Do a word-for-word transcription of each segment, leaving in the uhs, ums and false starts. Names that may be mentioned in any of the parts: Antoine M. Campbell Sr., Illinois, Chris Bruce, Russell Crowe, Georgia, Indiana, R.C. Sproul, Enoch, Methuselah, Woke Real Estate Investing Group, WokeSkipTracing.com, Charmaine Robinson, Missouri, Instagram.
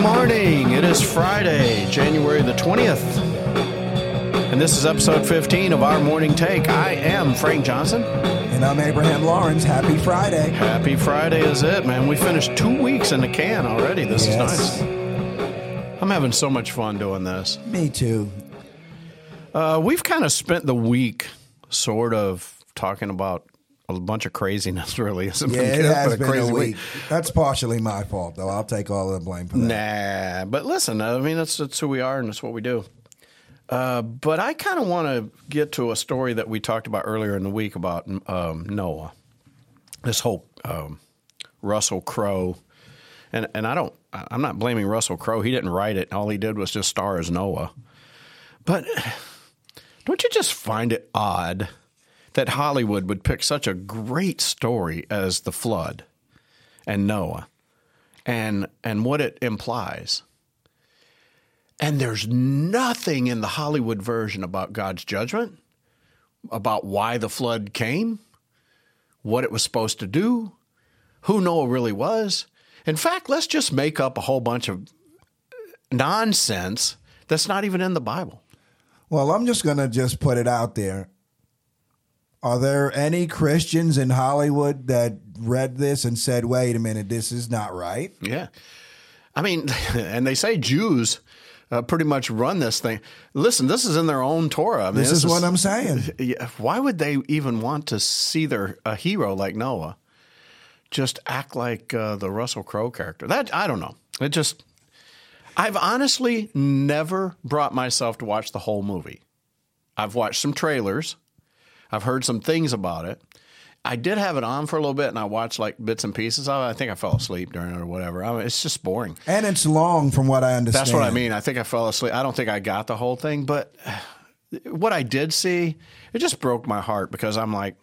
morning. It is Friday, January the twentieth, and this is episode fifteen of Our Morning Take. I am Frank Johnson. And I'm Abraham Lawrence. Happy Friday. Happy Friday is it, man. We finished two weeks in the can already. This yes. is nice. I'm having so much fun doing this. Me too. Uh, we've kind of spent the week sort of talking about a bunch of craziness, really. It's yeah, it has been a, crazy a week. week. That's partially my fault, though. I'll take all of the blame for that. Nah, but listen, I mean, that's, that's who we are and that's what we do. Uh, but I kind of want to get to a story that we talked about earlier in the week about um, Noah, this whole um, Russell Crowe, and and I don't, I'm not blaming Russell Crowe. He didn't write it. All he did was just star as Noah. But don't you just find it odd that Hollywood would pick such a great story as the flood and Noah, and and what it implies? And there's nothing in the Hollywood version about God's judgment, about why the flood came, what it was supposed to do, who Noah really was. In fact, let's just make up a whole bunch of nonsense that's not even in the Bible. Well, I'm just going to just put it out there. Are there any Christians in Hollywood that read this and said, wait a minute, this is not right? Yeah. I mean, and they say Jews Uh, pretty much run this thing. Listen, this is in their own Torah. I mean, this, this is, is what I'm saying. Why would they even want to see their a hero like Noah just act like uh, the Russell Crowe character? That I don't know. It just, I've honestly never brought myself to watch the whole movie. I've watched some trailers. I've heard some things about it. I did have it on for a little bit, and I watched like bits and pieces. I, I think I fell asleep during it or whatever. I mean, it's just boring. And it's long from what I understand. That's what I mean. I think I fell asleep. I don't think I got the whole thing. But what I did see, it just broke my heart because I'm like,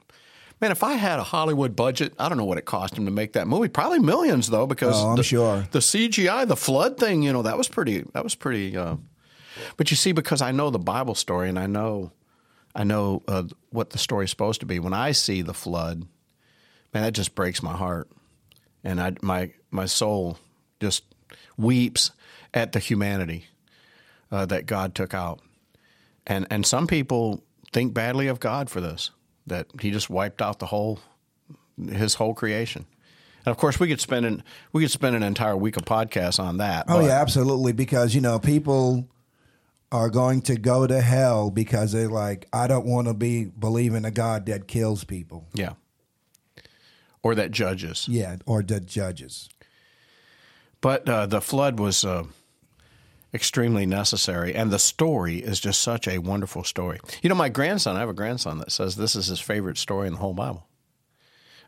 man, if I had a Hollywood budget, I don't know what it cost them to make that movie. Probably millions, though, because oh, I'm the, sure. the C G I, the flood thing, you know, that was pretty – that was pretty uh, – but you see, because I know the Bible story and I know – I know uh, what the story's supposed to be. When I see the flood, man, that just breaks my heart. And I, my my soul just weeps at the humanity uh, that God took out. And and some people think badly of God for this, that he just wiped out the whole, his whole creation. And, of course, we could spend an, we could spend an entire week of podcasts on that. Oh, but, yeah, absolutely, because, you know, people are going to go to hell because they're like, I don't want to be believing a God that kills people. Yeah. Or that judges. Yeah, or that judges. But uh, the flood was uh, extremely necessary, and the story is just such a wonderful story. You know, my grandson, I have a grandson that says this is his favorite story in the whole Bible.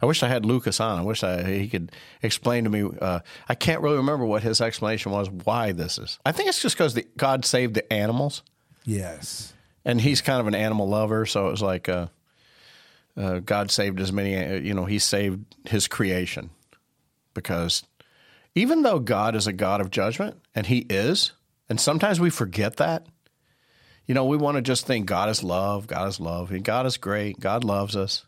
I wish I had Lucas on. I wish I, he could explain to me. Uh, I can't really remember what his explanation was why this is. I think it's just because God saved the animals. Yes. And he's kind of an animal lover, so it was like uh, uh, God saved as many, you know, he saved his creation. Because even though God is a God of judgment, and he is, and sometimes we forget that, you know, we want to just think God is love, God is love, and God is great, God loves us.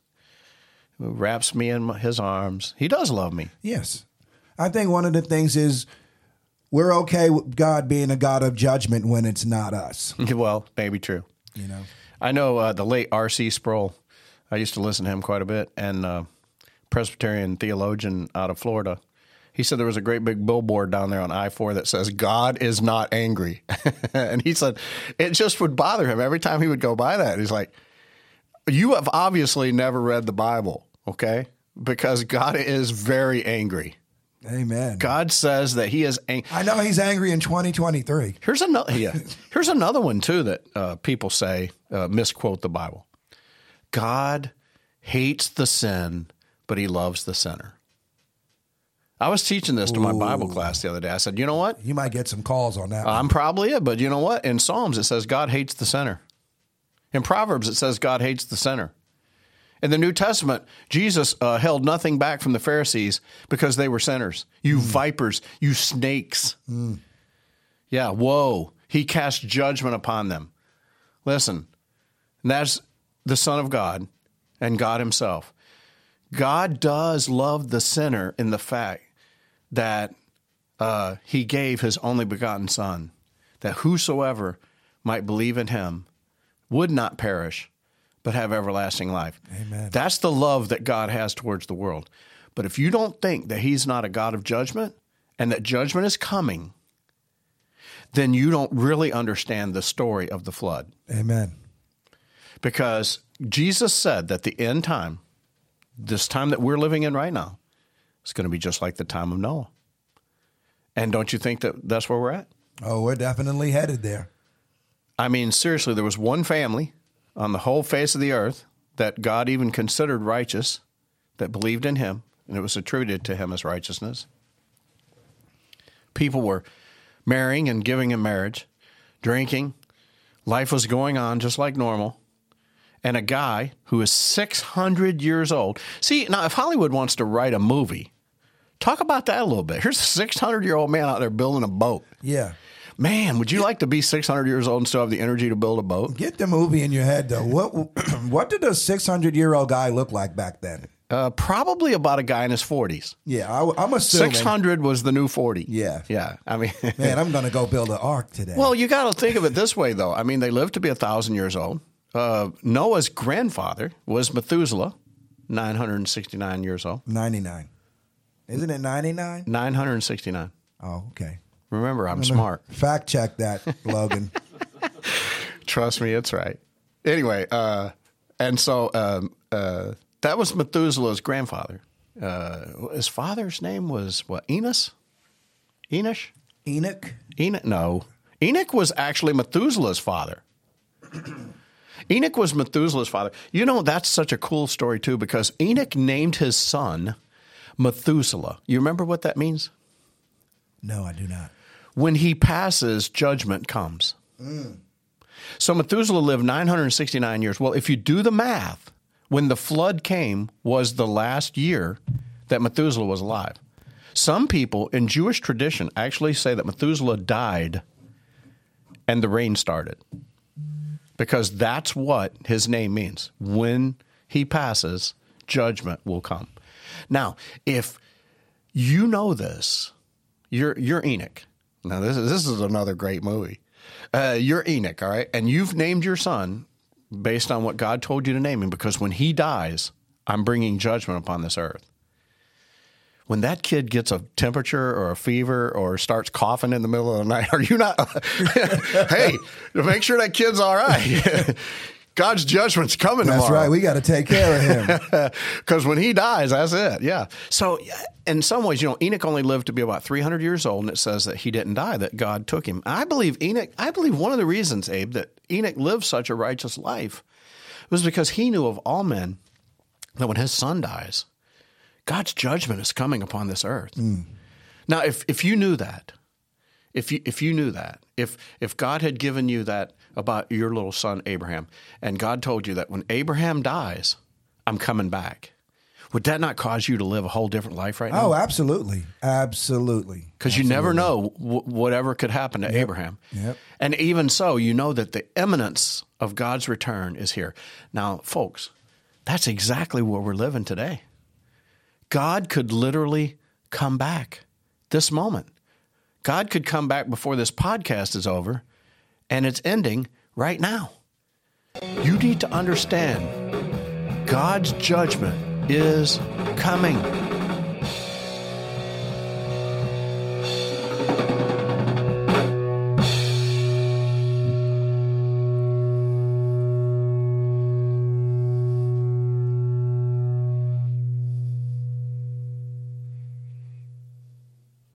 Wraps me in his arms. He does love me. Yes. I think one of the things is we're okay with God being a God of judgment when it's not us. Well, maybe true. You know, I know uh, the late R C Sproul. I used to listen to him quite a bit, and uh, Presbyterian theologian out of Florida. He said there was a great big billboard down there on I four that says, God is not angry. And he said it just would bother him every time he would go by that. He's like, you have obviously never read the Bible. Okay? Because God is very angry. Amen. God says that he is angry. I know he's angry in twenty twenty-three. Here's another, yeah. Here's another one, too, that uh, people say, uh, misquote the Bible. God hates the sin, but he loves the sinner. I was teaching this to my Ooh. Bible class the other day. I said, you know what? You might get some calls on that one. I'm probably it, but you know what? In Psalms, it says God hates the sinner. In Proverbs, it says God hates the sinner. In the New Testament, Jesus uh, held nothing back from the Pharisees because they were sinners. You mm. vipers, you snakes. Mm. Yeah, whoa. He cast judgment upon them. Listen, and that's the Son of God and God himself. God does love the sinner in the fact that uh, he gave his only begotten Son, that whosoever might believe in him would not perish, but have everlasting life. Amen. That's the love that God has towards the world. But if you don't think that he's not a God of judgment and that judgment is coming, then you don't really understand the story of the flood. Amen. Because Jesus said that the end time, this time that we're living in right now, is going to be just like the time of Noah. And don't you think that that's where we're at? Oh, we're definitely headed there. I mean, seriously, there was one family on the whole face of the earth that God even considered righteous, that believed in him, and it was attributed to him as righteousness. People were marrying and giving in marriage, drinking. Life was going on just like normal. And a guy who is six hundred years old. See, now if Hollywood wants to write a movie, talk about that a little bit. Here's a six hundred-year-old man out there building a boat. Yeah. Man, would you yeah. like to be six hundred years old and still have the energy to build a boat? Get the movie in your head, though. What what did a six hundred-year-old guy look like back then? Uh, probably about a guy in his forties. Yeah, I, I'm assuming. six hundred was the new forty. Yeah. Yeah, I mean. Man, I'm going to go build an ark today. Well, you got to think of it this way, though. I mean, they lived to be one thousand years old. Uh, Noah's grandfather was Methuselah, nine hundred sixty-nine years old. ninety-nine. Isn't it ninety-nine? nine hundred sixty-nine. Oh, okay. Remember, I'm, I'm smart. Fact check that, Logan. Trust me, it's right. Anyway, uh, and so um, uh, that was Methuselah's grandfather. Uh, his father's name was, what, Enos? Enosh? Enoch? Enoch, no. Enoch was actually Methuselah's father. Enoch was Methuselah's father. You know, that's such a cool story, too, because Enoch named his son Methuselah. You remember what that means? No, I do not. When he passes, judgment comes. Mm. So Methuselah lived nine hundred sixty-nine years. Well, if you do the math, when the flood came was the last year that Methuselah was alive. Some people in Jewish tradition actually say that Methuselah died and the rain started, because that's what his name means. When he passes, judgment will come. Now, if you know this, you're you're Enoch. Now, this is, this is another great movie. Uh, you're Enoch, all right? And you've named your son based on what God told you to name him, because when he dies, I'm bringing judgment upon this earth. When that kid gets a temperature or a fever or starts coughing in the middle of the night, are you not, hey, make sure that kid's all right. God's judgment's coming that's tomorrow. That's right. We got to take care of him. Because when he dies, that's it. Yeah. So in some ways, you know, Enoch only lived to be about three hundred years old, and it says that he didn't die, that God took him. I believe Enoch, I believe one of the reasons, Abe, that Enoch lived such a righteous life was because he knew of all men that when his son dies, God's judgment is coming upon this earth. Mm. Now, if if you knew that, if you if you knew that, if if God had given you that about your little son Abraham, and God told you that when Abraham dies, I'm coming back, would that not cause you to live a whole different life right now? Oh, absolutely, absolutely. Because you never know w- whatever could happen to yep. Abraham. Yep. And even so, you know that the imminence of God's return is here. Now, folks, that's exactly where we're living today. God could literally come back this moment. God could come back before this podcast is over, and it's ending right now. You need to understand God's judgment is coming.